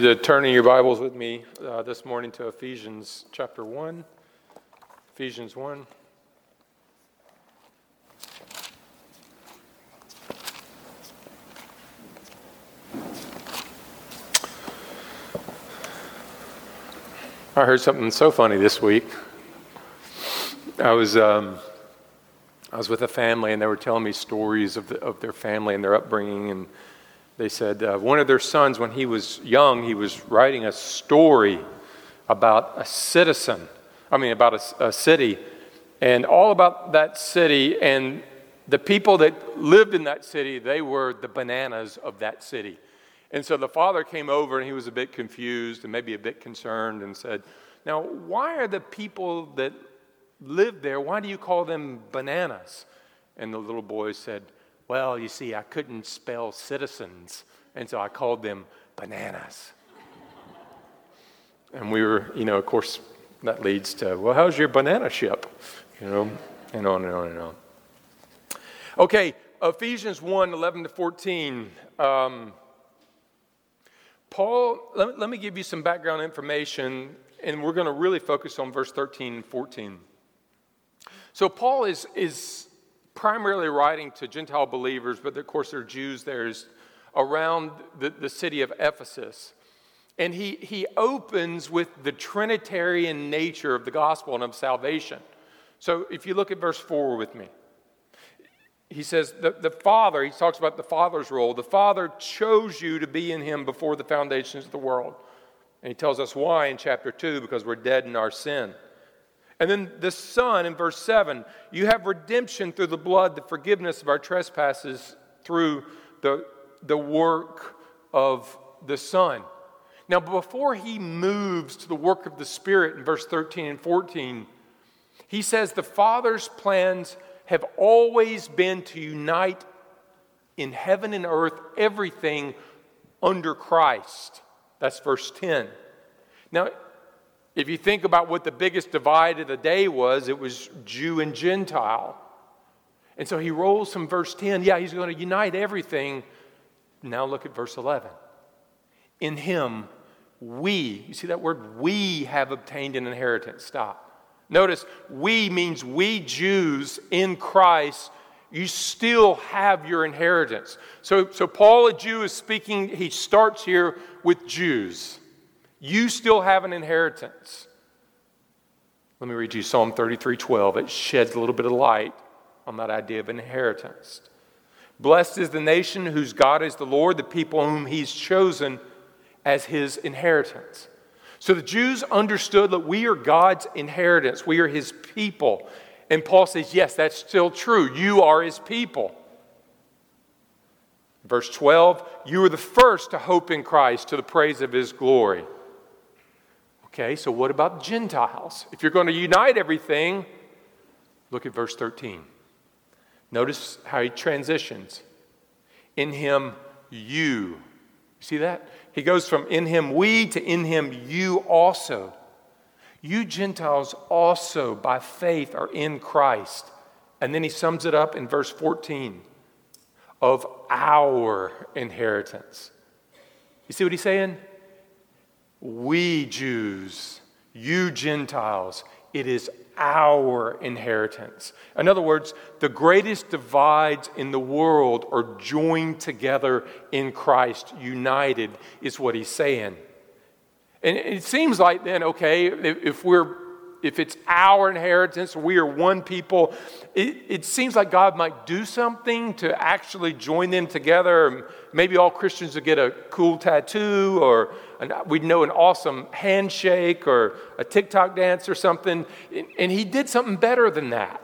To turn in your Bibles with me this morning to Ephesians chapter 1, Ephesians 1. I heard something so funny this week. I was with a family, and they were telling me stories of their family and their upbringing, and they said one of their sons, when he was young, he was writing a story about a city, and all about that city, and the people that lived in that city, they were the bananas of that city. And so the father came over, and he was a bit confused and maybe a bit concerned and said, "Now, why are the people that live there, why do you call them bananas?" And the little boy said, "Well, you see, I couldn't spell citizens, and so I called them bananas." And we were, of course, that leads to, "Well, how's your banana ship?" And on and on and on. Okay, Ephesians 1, 11 to 14. Paul, let me give you some background information, and we're going to really focus on verse 13 and 14. So Paul is primarily writing to Gentile believers, but of course there are Jews there around the city of Ephesus. And he opens with the Trinitarian nature of the gospel and of salvation. So if you look at verse 4 with me, he says, the Father, he talks about the Father's role. The Father chose you to be in him before the foundations of the world. And he tells us why in chapter 2, because we're dead in our sin. And then the Son in verse 7, you have redemption through the blood, the forgiveness of our trespasses through the work of the Son. Now, before he moves to the work of the Spirit in verse 13 and 14, he says the Father's plans have always been to unite in heaven and earth everything under Christ. That's verse 10. Now, if you think about what the biggest divide of the day was, it was Jew and Gentile. And so he rolls from verse 10. Yeah, he's going to unite everything. Now look at verse 11. In him, we, you see that word, we have obtained an inheritance. Stop. Notice, we means we Jews in Christ, you still have your inheritance. So Paul, a Jew, is speaking, he starts here with Jews. You still have an inheritance. Let me read you Psalm 33:12. It sheds a little bit of light on that idea of inheritance. Blessed is the nation whose God is the Lord, the people whom he's chosen as his inheritance. So the Jews understood that we are God's inheritance. We are his people. And Paul says, yes, that's still true. You are his people. Verse 12, you are the first to hope in Christ to the praise of his glory. Okay, so what about Gentiles? If you're going to unite everything, look at verse 13. Notice how he transitions. In him, you. See that? He goes from in him we to in him you also. You Gentiles also by faith are in Christ. And then he sums it up in verse 14. Of our inheritance. You see what he's saying? We Jews, you Gentiles, it is our inheritance. In other words, the greatest divides in the world are joined together in Christ, united, is what he's saying. And it seems like then, okay, if it's our inheritance, we are one people, it seems like God might do something to actually join them together. Maybe all Christians would get a cool tattoo, or we'd know an awesome handshake, or a TikTok dance or something. And he did something better than that.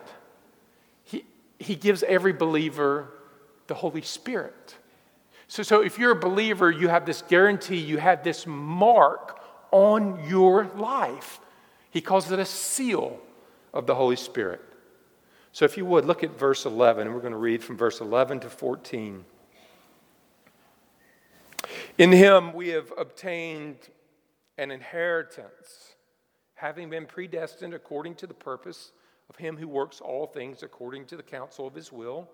He gives every believer the Holy Spirit. So if you're a believer, you have this guarantee, you have this mark on your life. He calls it a seal of the Holy Spirit. So if you would, look at verse 11. We're going to read from verse 11 to 14. In him we have obtained an inheritance, having been predestined according to the purpose of him who works all things according to the counsel of his will,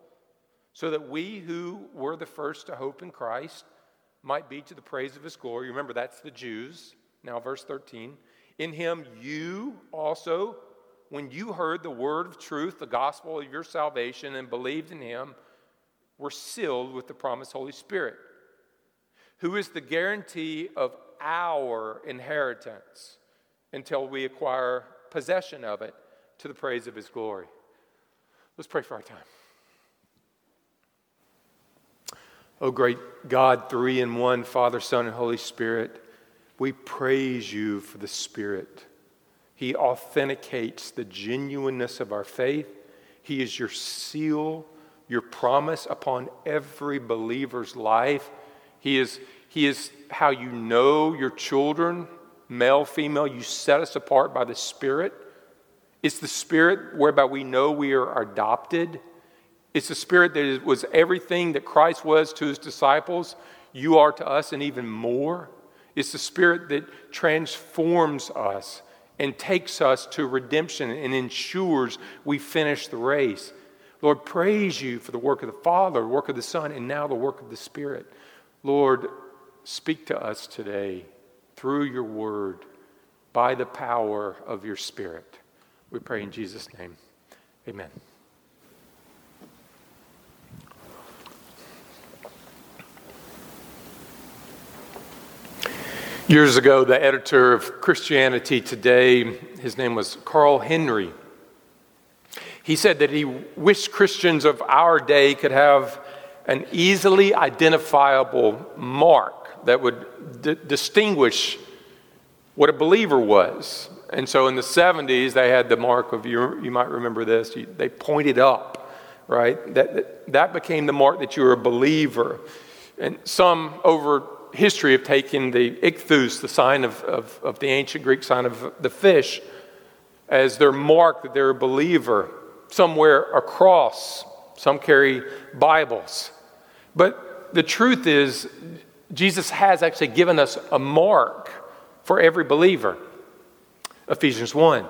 so that we who were the first to hope in Christ might be to the praise of his glory. Remember, that's the Jews. Now, verse 13. In him you also, when you heard the word of truth, the gospel of your salvation, and believed in him, were sealed with the promised Holy Spirit, who is the guarantee of our inheritance until we acquire possession of it to the praise of his glory. Let's pray for our time. Oh, great God, three in one, Father, Son, and Holy Spirit, we praise you for the Spirit. He authenticates the genuineness of our faith. He is your seal, your promise upon every believer's life. He is how you know your children, male, female. You set us apart by the Spirit. It's the Spirit whereby we know we are adopted. It's the Spirit that was everything that Christ was to his disciples. You are to us and even more. It's the Spirit that transforms us and takes us to redemption and ensures we finish the race. Lord, praise you for the work of the Father, the work of the Son, and now the work of the Spirit. Lord, speak to us today through your word by the power of your Spirit. We pray in Jesus' name. Amen. Years ago, the editor of Christianity Today, his name was Carl Henry. He said that he wished Christians of our day could have an easily identifiable mark that would distinguish what a believer was. And so in the 70s, they had the mark of, you might remember this, they pointed up, right? That became the mark that you were a believer. And some over history have taken the ichthus, the sign of the ancient Greek sign of the fish, as their mark that they're a believer. Somewhere across, some carry Bibles. But the truth is, Jesus has actually given us a mark for every believer. Ephesians 1.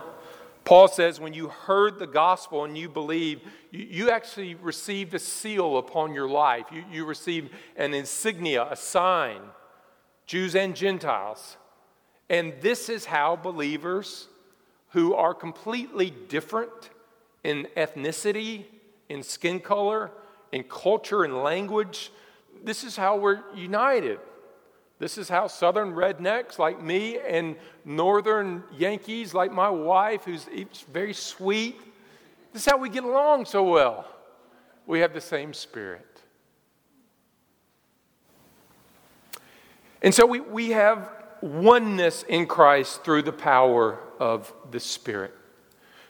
Paul says, when you heard the gospel and you believed, you actually received a seal upon your life. You received an insignia, a sign, Jews and Gentiles. And this is how believers who are completely different in ethnicity, in skin color, in culture and language, this is how we're united. This is how southern rednecks like me and northern Yankees like my wife, who's very sweet, this is how we get along so well. We have the same Spirit. And so we have oneness in Christ through the power of the Spirit.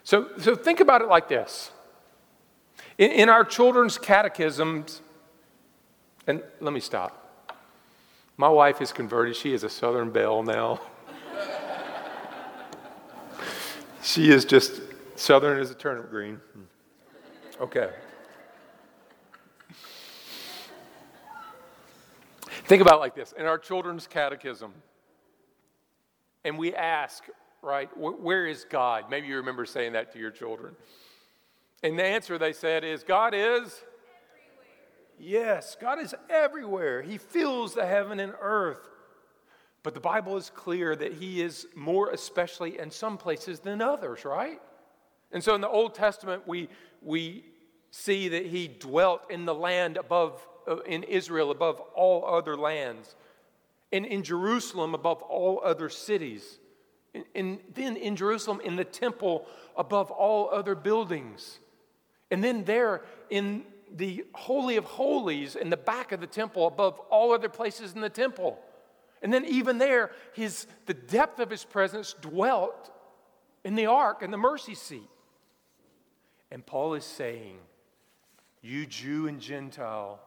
So think about it like this. In our children's catechisms, and let me stop. My wife is converted. She is a Southern Belle now. She is just Southern as a turnip green. Okay. Think about it like this. In our children's catechism, and we ask, right, where is God? Maybe you remember saying that to your children. And the answer they said is, God is? Yes, God is everywhere. He fills the heaven and earth. But the Bible is clear that he is more especially in some places than others, right? And so in the Old Testament, we see that he dwelt in the land above, in Israel, above all other lands. And in Jerusalem, above all other cities. And then in Jerusalem, in the temple, above all other buildings. And then there in the Holy of Holies in the back of the temple above all other places in the temple. And then even there, the depth of his presence dwelt in the ark and the mercy seat. And Paul is saying, you Jew and Gentile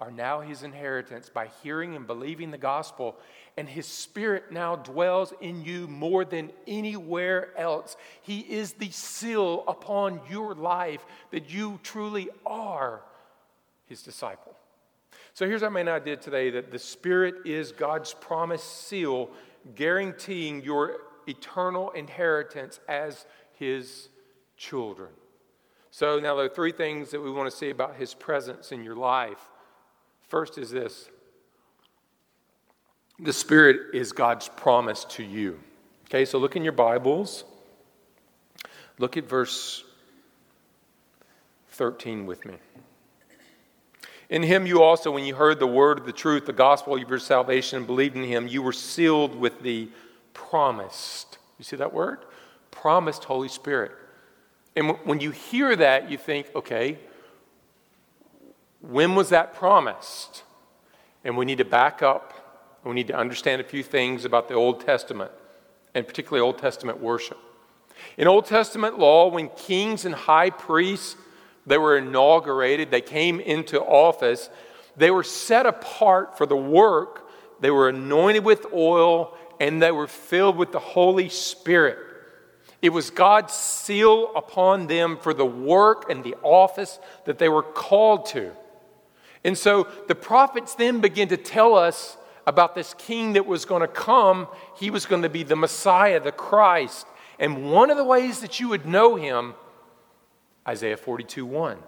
are now his inheritance by hearing and believing the gospel, and his Spirit now dwells in you more than anywhere else. He is the seal upon your life that you truly are his disciple. So here's our main idea today, that the Spirit is God's promised seal guaranteeing your eternal inheritance as his children. So now there are three things that we want to see about his presence in your life. First is this. The Spirit is God's promise to you. Okay, so look in your Bibles. Look at verse 13 with me. In him you also, when you heard the word of the truth, the gospel of your salvation, and believed in him, you were sealed with the promised. You see that word? Promised Holy Spirit. And when you hear that, you think, okay, when was that promised? And we need to back up. We need to understand a few things about the Old Testament, and particularly Old Testament worship. In Old Testament law, when kings and high priests, they were inaugurated, they came into office, they were set apart for the work, they were anointed with oil, and they were filled with the Holy Spirit. It was God's seal upon them for the work and the office that they were called to. And so the prophets then begin to tell us about this king that was going to come. He was going to be the Messiah, the Christ. And one of the ways that you would know him, Isaiah 42:1.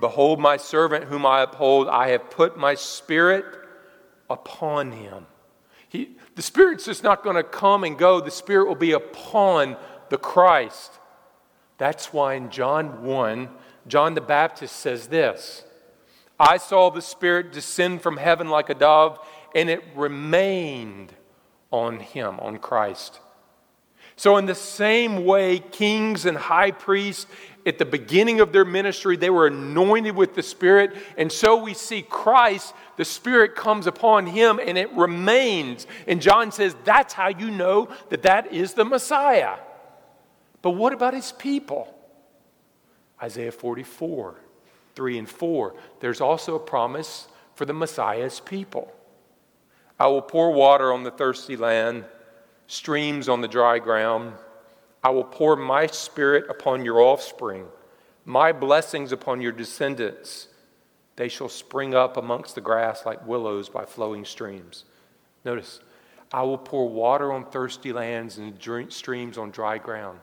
Behold my servant whom I uphold, I have put my Spirit upon him. The Spirit's just not going to come and go. The Spirit will be upon the Christ. That's why in John 1, John the Baptist says this: I saw the Spirit descend from heaven like a dove, and it remained on him, on Christ. So in the same way, kings and high priests, at the beginning of their ministry, they were anointed with the Spirit. And so we see Christ, the Spirit comes upon him and it remains. And John says, that's how you know that that is the Messiah. But what about his people? Isaiah 44:3-4. There's also a promise for the Messiah's people. I will pour water on the thirsty land, streams on the dry ground. I will pour my Spirit upon your offspring, my blessings upon your descendants. They shall spring up amongst the grass like willows by flowing streams. Notice, I will pour water on thirsty lands and streams on dry ground.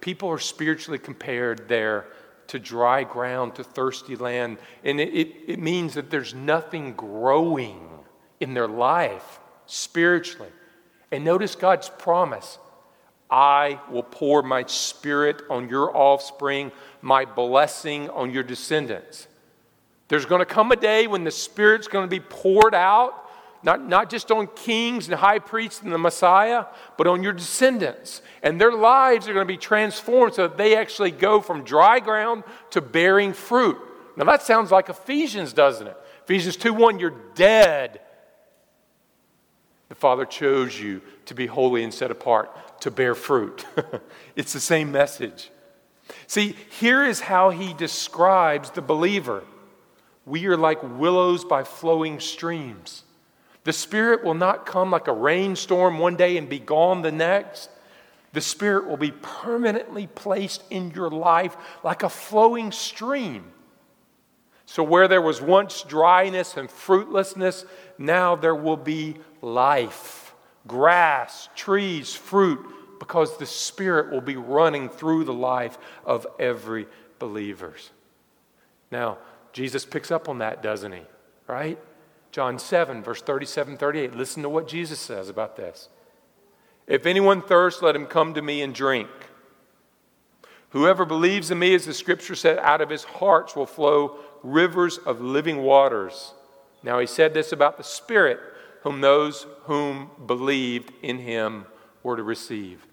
People are spiritually compared there to dry ground, to thirsty land. And it means that there's nothing growing in their life spiritually. And notice God's promise. I will pour my Spirit on your offspring, my blessing on your descendants. There's going to come a day when the Spirit's going to be poured out, not just on kings and high priests and the Messiah, but on your descendants. And their lives are going to be transformed so that they actually go from dry ground to bearing fruit. Now that sounds like Ephesians, doesn't it? Ephesians 2:1, you're dead. The Father chose you to be holy and set apart to bear fruit. It's the same message. See, here is how he describes the believer. We are like willows by flowing streams. The Spirit will not come like a rainstorm one day and be gone the next. The Spirit will be permanently placed in your life like a flowing stream. So where there was once dryness and fruitlessness, now there will be life, grass, trees, fruit, because the Spirit will be running through the life of every believer. Now, Jesus picks up on that, doesn't he? Right? John 7, verse 37-38. Listen to what Jesus says about this. If anyone thirsts, let him come to me and drink. Whoever believes in me, as the Scripture said, out of his hearts will flow rivers of living waters. Now he said this about the Spirit, whom those whom believed in him were to receive.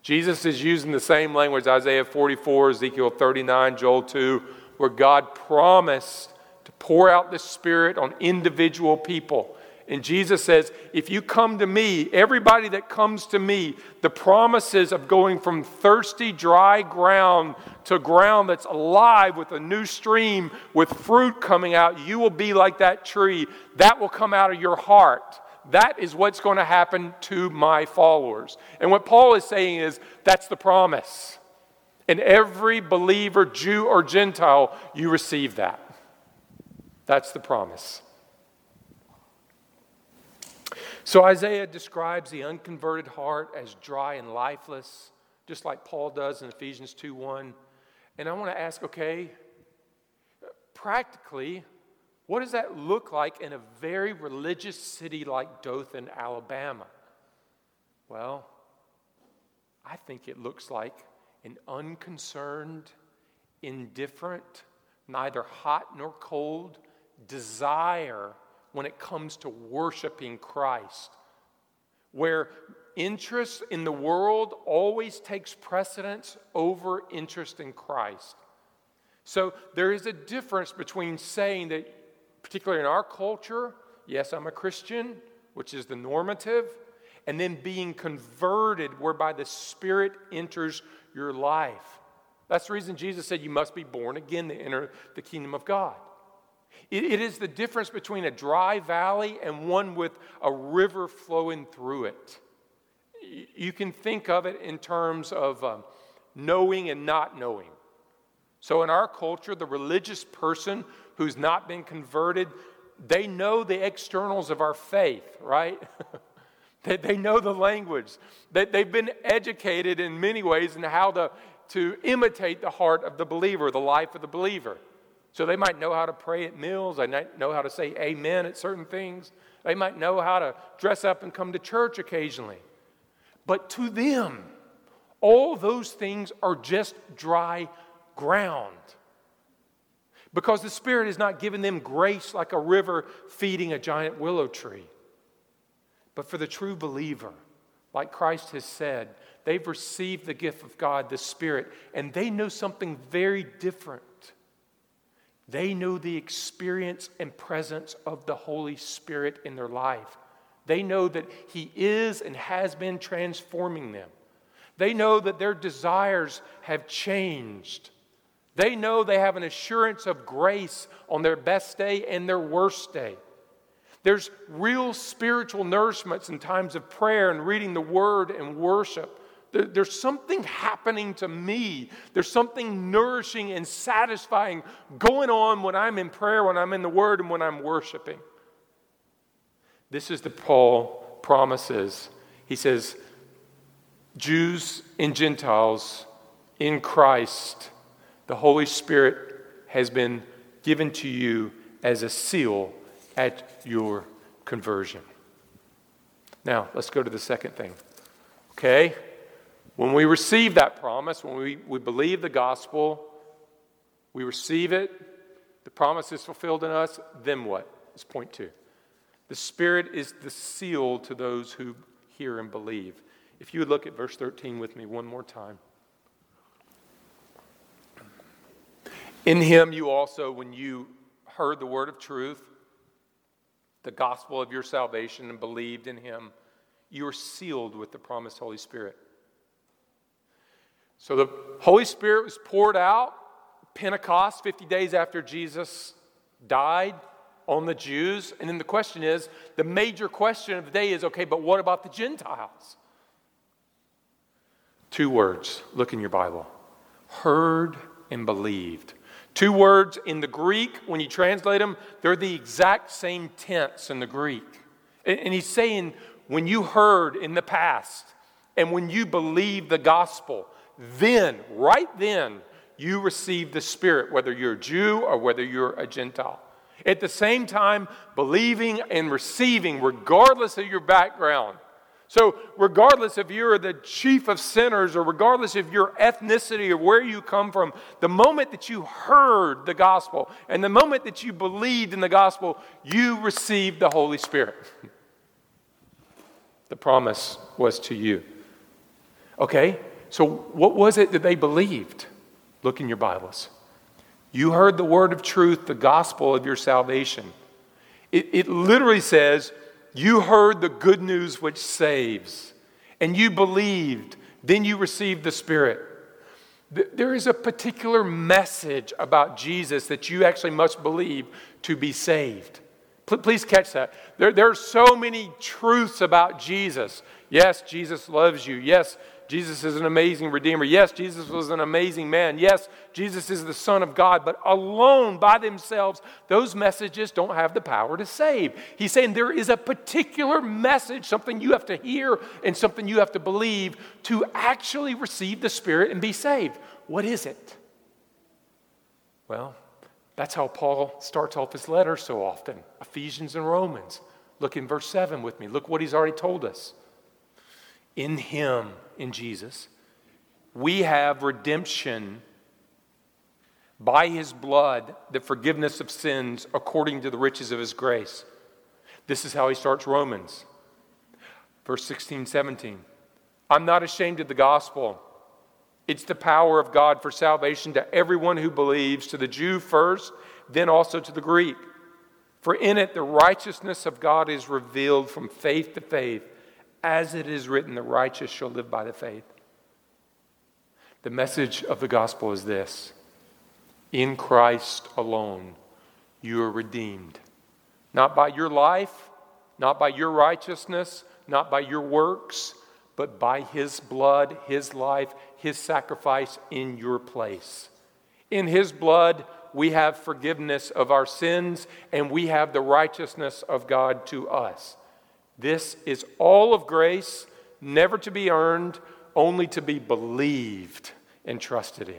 Jesus is using the same language, Isaiah 44, Ezekiel 39, Joel 2, where God promised to pour out the Spirit on individual people. And Jesus says, if you come to me, everybody that comes to me, the promises of going from thirsty, dry ground to ground that's alive with a new stream, with fruit coming out, you will be like that tree. That will come out of your heart. That is what's going to happen to my followers. And what Paul is saying is, that's the promise. And every believer, Jew or Gentile, you receive that. That's the promise. So Isaiah describes the unconverted heart as dry and lifeless, just like Paul does in Ephesians 2:1. And I want to ask, okay, practically, What does that look like in a very religious city like Dothan, Alabama? Well, I think it looks like an unconcerned, indifferent, neither hot nor cold desire when it comes to worshiping Christ, where interest in the world always takes precedence over interest in Christ. So there is a difference between saying that, particularly in our culture, yes, I'm a Christian, which is the normative, and then being converted whereby the Spirit enters your life. That's the reason Jesus said you must be born again to enter the kingdom of God. It is the difference between a dry valley and one with a river flowing through it. You can think of it in terms of knowing and not knowing. So in our culture, the religious person who's not been converted, they know the externals of our faith, right? They know the language. They've been educated in many ways in how to imitate the heart of the believer, the life of the believer. So they might know how to pray at meals. They might know how to say amen at certain things. They might know how to dress up and come to church occasionally. But to them, all those things are just dry ground, because the Spirit has not given them grace like a river feeding a giant willow tree. But for the true believer, like Christ has said, they've received the gift of God, the Spirit, and they know something very different. They know the experience and presence of the Holy Spirit in their life. They know that He is and has been transforming them. They know that their desires have changed. They know they have an assurance of grace on their best day and their worst day. There's real spiritual nourishments in times of prayer and reading the Word and worship. There's something happening to me. There's something nourishing and satisfying going on when I'm in prayer, when I'm in the Word, and when I'm worshiping. This is the Paul promises. He says, Jews and Gentiles in Christ, the Holy Spirit has been given to you as a seal at your conversion. Now, let's go to the second thing. Okay? When we receive that promise, when we believe the gospel, we receive it, the promise is fulfilled in us, then what? It's point two. The Spirit is the seal to those who hear and believe. If you would look at verse 13 with me one more time. In Him you also, when you heard the word of truth, the gospel of your salvation, and believed in Him, you are sealed with the promised Holy Spirit. So the Holy Spirit was poured out, Pentecost, 50 days after Jesus died, on the Jews. And then the question is, the major question of the day is, okay, but what about the Gentiles? Two words, look in your Bible. Heard and believed. Two words in the Greek, when you translate them, they're the exact same tense in the Greek. And he's saying, when you heard in the past, and when you believed the gospel, then, right then, you receive the Spirit, whether you're a Jew or whether you're a Gentile. At the same time, believing and receiving, regardless of your background. So regardless if you're the chief of sinners or regardless of your ethnicity or where you come from, the moment that you heard the gospel and the moment that you believed in the gospel, you received the Holy Spirit. The promise was to you. Okay? So what was it that they believed? Look in your Bibles. You heard the word of truth, the gospel of your salvation. It literally says, you heard the good news which saves, and you believed, then you received the Spirit. There is a particular message about Jesus that you actually must believe to be saved. Please catch that. There are so many truths about Jesus. Yes, Jesus loves you. Yes, Jesus is an amazing Redeemer. Yes, Jesus was an amazing man. Yes, Jesus is the Son of God. But alone, by themselves, those messages don't have the power to save. He's saying there is a particular message, something you have to hear and something you have to believe to actually receive the Spirit and be saved. What is it? Well, That's how Paul starts off his letters so often, Ephesians and Romans. Look in verse 7 with me. Look what he's already told us. In him, in Jesus, we have redemption by his blood, the forgiveness of sins according to the riches of his grace. This is how he starts Romans. Verse 16, 17. I'm not ashamed of the gospel. It's the power of God for salvation to everyone who believes, to the Jew first, then also to the Greek. For in it the righteousness of God is revealed from faith to faith. As it is written, the righteous shall live by the faith. The message of the gospel is this. In Christ alone, you are redeemed. Not by your life, not by your righteousness, not by your works, but by his blood, his life, his sacrifice in your place. In his blood, we have forgiveness of our sins, and we have the righteousness of God to us. This is all of grace, never to be earned, only to be believed and trusted in.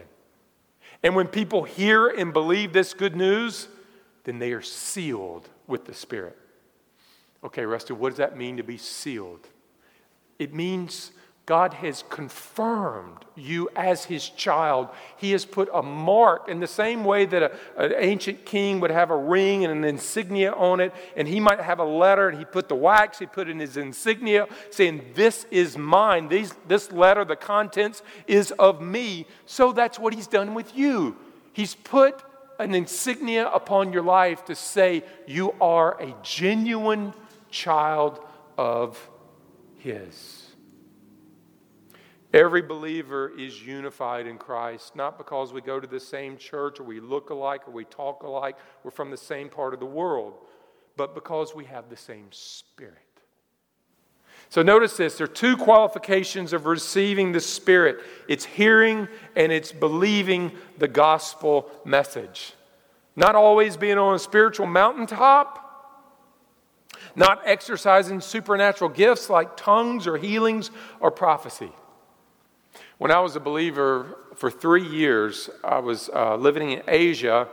And when people hear and believe this good news, then they are sealed with the Spirit. Okay, Rusty, what does that mean to be sealed? It means God has confirmed you as his child. He has put a mark in the same way that an ancient king would have a ring and an insignia on it, and he might have a letter, and he put the wax, he put in his insignia, saying, this is mine. This letter, the contents, is of me. So that's what he's done with you. He's put an insignia upon your life to say you are a genuine child of his. Every believer is unified in Christ, not because we go to the same church or we look alike or we talk alike, we're from the same part of the world, but because we have the same Spirit. So notice this, there are two qualifications of receiving the Spirit. It's hearing and it's believing the gospel message. Not always being on a spiritual mountaintop, not exercising supernatural gifts like tongues or healings or prophecy. When I was a believer for 3 years, I was living in Asia,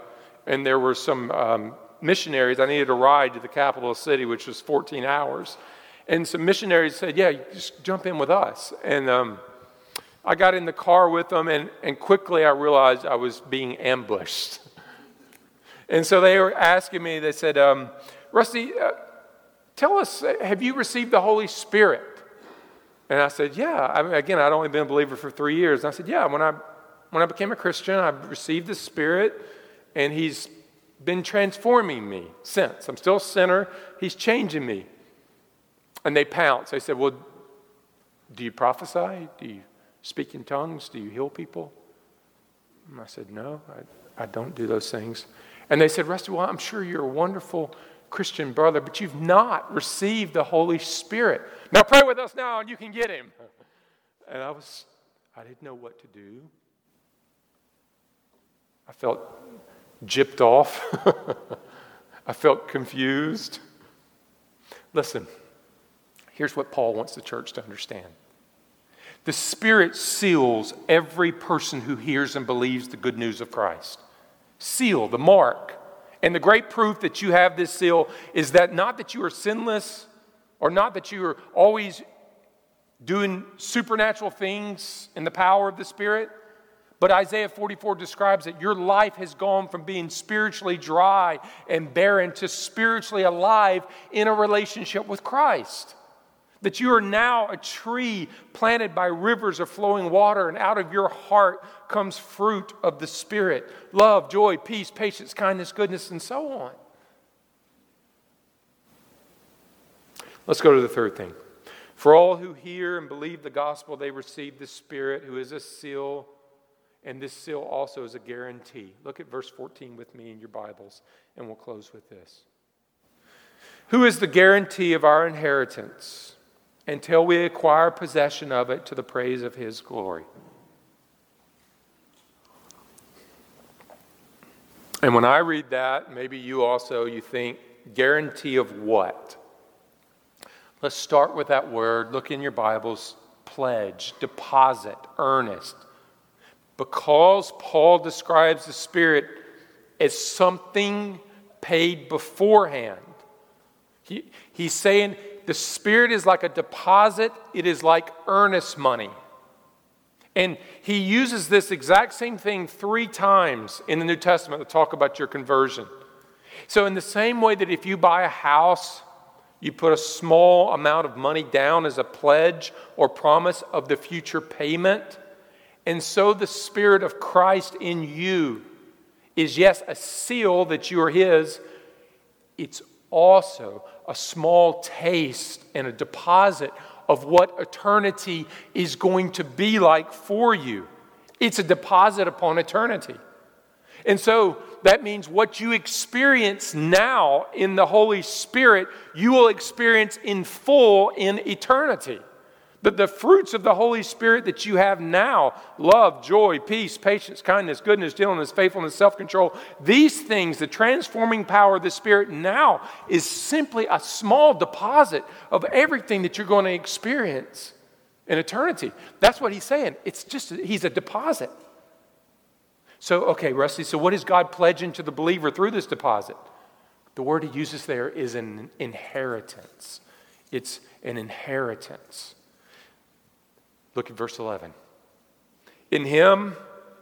and there were some missionaries. I needed a ride to the capital city, which was 14 hours. And some missionaries said, yeah, you just jump in with us. And I got in the car with them, and quickly I realized I was being ambushed. And so they were asking me, they said, Rusty, tell us, have you received the Holy Spirit? And I said, yeah. I mean, again, I'd only been a believer for 3 years. And I said, yeah, when I became a Christian, I received the Spirit, and he's been transforming me since. I'm still a sinner. He's changing me. And they pounced. They said, well, do you prophesy? Do you speak in tongues? Do you heal people? And I said, no, I don't do those things. And they said, Rusty, well, I'm sure you're a wonderful Christian brother, but you've not received the Holy Spirit. Now pray with us now and you can get him. And I didn't know what to do. I felt gypped off. I felt confused. Listen, here's what Paul wants the church to understand. The Spirit seals every person who hears and believes the good news of Christ. Seal, the mark. And the great proof that you have this seal is that not that you are sinless or not that you are always doing supernatural things in the power of the Spirit, but Isaiah 44 describes that your life has gone from being spiritually dry and barren to spiritually alive in a relationship with Christ. That you are now a tree planted by rivers of flowing water, and out of your heart comes fruit of the Spirit. Love, joy, peace, patience, kindness, goodness, and so on. Let's go to the third thing. For all who hear and believe the gospel, they receive the Spirit, who is a seal, and this seal also is a guarantee. Look at verse 14 with me in your Bibles, and we'll close with this. Who is the guarantee of our inheritance until we acquire possession of it to the praise of his glory? And when I read that, maybe you also, you think, guarantee of what? Let's start with that word. Look in your Bibles, pledge, deposit, earnest. Because Paul describes the Spirit as something paid beforehand. He's saying the Spirit is like a deposit. It is like earnest money. And he uses this exact same thing 3 times in the New Testament to talk about your conversion. So in the same way that if you buy a house, you put a small amount of money down as a pledge or promise of the future payment. And so the Spirit of Christ in you is, yes, a seal that you are His. It's also a small taste and a deposit of what eternity is going to be like for you. It's a deposit upon eternity. And so that means what you experience now in the Holy Spirit, you will experience in full in eternity. But the fruits of the Holy Spirit that you have now, love, joy, peace, patience, kindness, goodness, gentleness, faithfulness, self-control, these things, the transforming power of the Spirit now is simply a small deposit of everything that you're going to experience in eternity. That's what he's saying. It's just, he's a deposit. So, okay, Rusty, so what is God pledging to the believer through this deposit? The word he uses there is an inheritance. It's an inheritance. Look at verse 11. In him,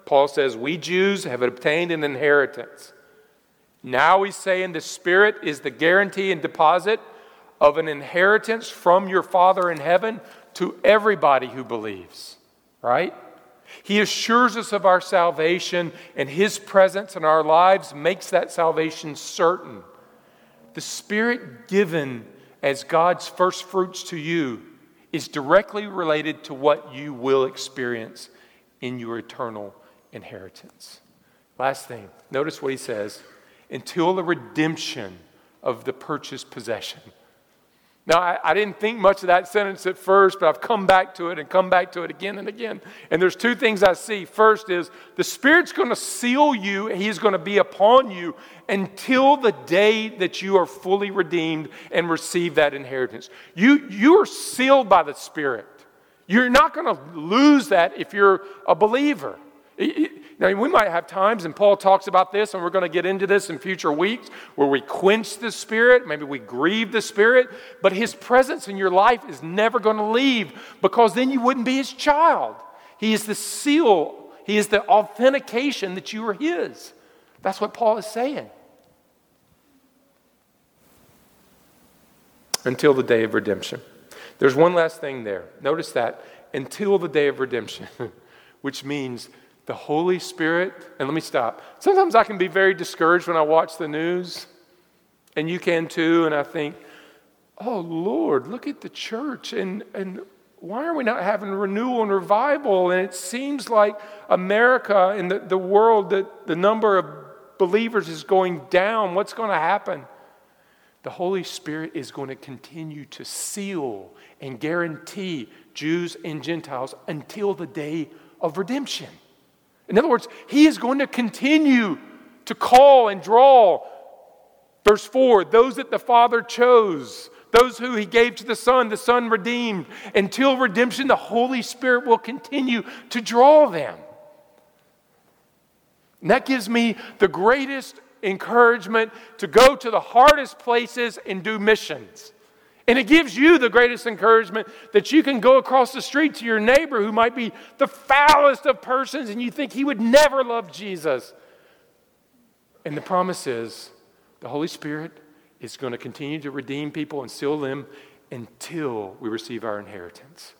Paul says, we Jews have obtained an inheritance. Now he's saying the Spirit is the guarantee and deposit of an inheritance from your Father in heaven to everybody who believes, right? He assures us of our salvation, and His presence in our lives makes that salvation certain. The Spirit given as God's first fruits to you is directly related to what you will experience in your eternal inheritance. Last thing, notice what he says, until the redemption of the purchased possession. Now, I didn't think much of that sentence at first, but I've come back to it and come back to it again and again. And there's 2 things I see. First is the Spirit's going to seal you. He's going to be upon you until the day that you are fully redeemed and receive that inheritance. You are sealed by the Spirit. You're not going to lose that if you're a believer. Now, we might have times, and Paul talks about this, and we're going to get into this in future weeks, where we quench the Spirit, maybe we grieve the Spirit, but His presence in your life is never going to leave, because then you wouldn't be His child. He is the seal. He is the authentication that you are His. That's what Paul is saying. Until the day of redemption. There's one last thing there. Notice that. Until the day of redemption, which means the Holy Spirit, and let me stop. Sometimes I can be very discouraged when I watch the news, and you can too, and I think, oh, Lord, look at the church, and why are we not having renewal and revival? And it seems like America and the world, the number of believers is going down. What's going to happen? The Holy Spirit is going to continue to seal and guarantee Jews and Gentiles until the day of redemption. In other words, He is going to continue to call and draw. Verse 4, those that the Father chose, those who He gave to the Son redeemed. Until redemption, the Holy Spirit will continue to draw them. And that gives me the greatest encouragement to go to the hardest places and do missions. And it gives you the greatest encouragement that you can go across the street to your neighbor who might be the foulest of persons and you think he would never love Jesus. And the promise is the Holy Spirit is going to continue to redeem people and seal them until we receive our inheritance.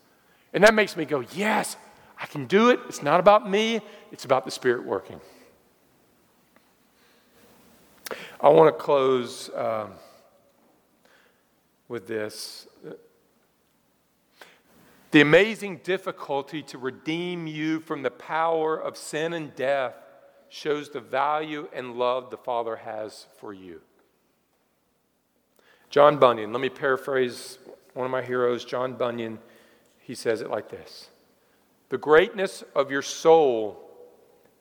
And that makes me go, yes, I can do it. It's not about me. It's about the Spirit working. I want to close with this. The amazing difficulty to redeem you from the power of sin and death shows the value and love the Father has for you. John Bunyan, let me paraphrase one of my heroes, John Bunyan. He says it like this. The greatness of your soul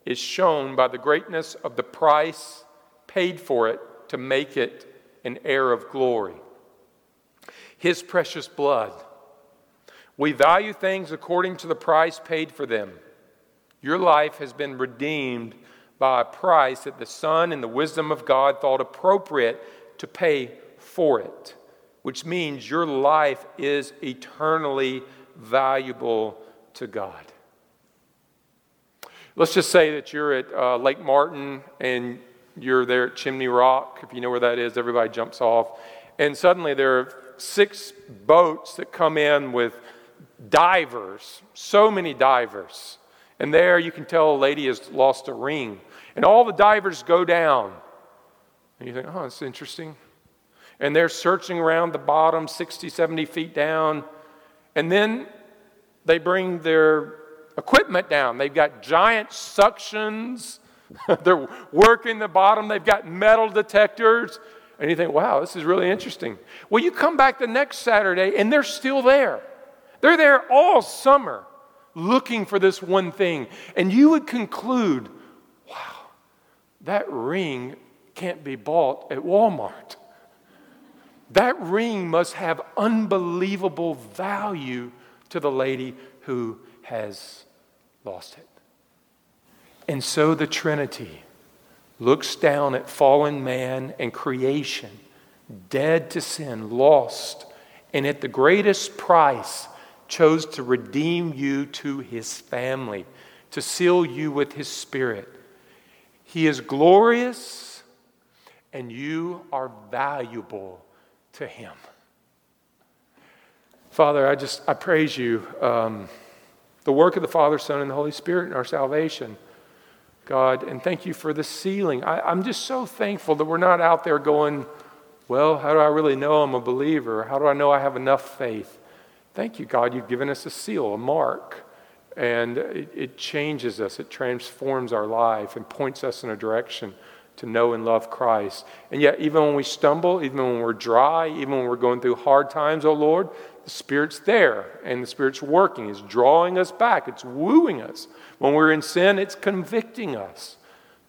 is shown by the greatness of the price paid for it to make it an heir of glory. His precious blood. We value things according to the price paid for them. Your life has been redeemed by a price that the Son and the wisdom of God thought appropriate to pay for it, which means your life is eternally valuable to God. Let's just say that you're at Lake Martin and you're there at Chimney Rock. If you know where that is, everybody jumps off. And suddenly there are 6 boats that come in with divers, so many divers. And there you can tell a lady has lost a ring. And all the divers go down. And you think, oh, that's interesting. And they're searching around the bottom 60, 70 feet down. And then they bring their equipment down. They've got giant suctions. They're working the bottom. They've got metal detectors. And you think, wow, this is really interesting. Well, you come back the next Saturday, and they're still there. They're there all summer looking for this one thing. And you would conclude, wow, that ring can't be bought at Walmart. That ring must have unbelievable value to the lady who has lost it. And so the Trinity looks down at fallen man and creation, dead to sin, lost, and at the greatest price chose to redeem you to his family, to seal you with his Spirit. He is glorious, and you are valuable to him. Father, I praise you. The work of the Father, Son, and the Holy Spirit in our salvation, God, and thank you for the sealing. I'm just so thankful that we're not out there going, well, how do I really know I'm a believer? How do I know I have enough faith? Thank you, God, you've given us a seal, a mark, and it changes us. It transforms our life and points us in a direction to know and love Christ. And yet, even when we stumble, even when we're dry, even when we're going through hard times, oh Lord, the Spirit's there, and the Spirit's working. It's drawing us back. It's wooing us. When we're in sin, it's convicting us.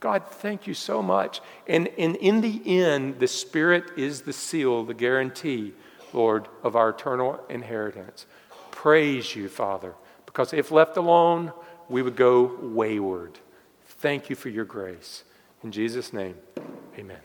God, thank you so much. And in the end, the Spirit is the seal, the guarantee, Lord, of our eternal inheritance. Praise you, Father, because if left alone, we would go wayward. Thank you for your grace. In Jesus' name, amen.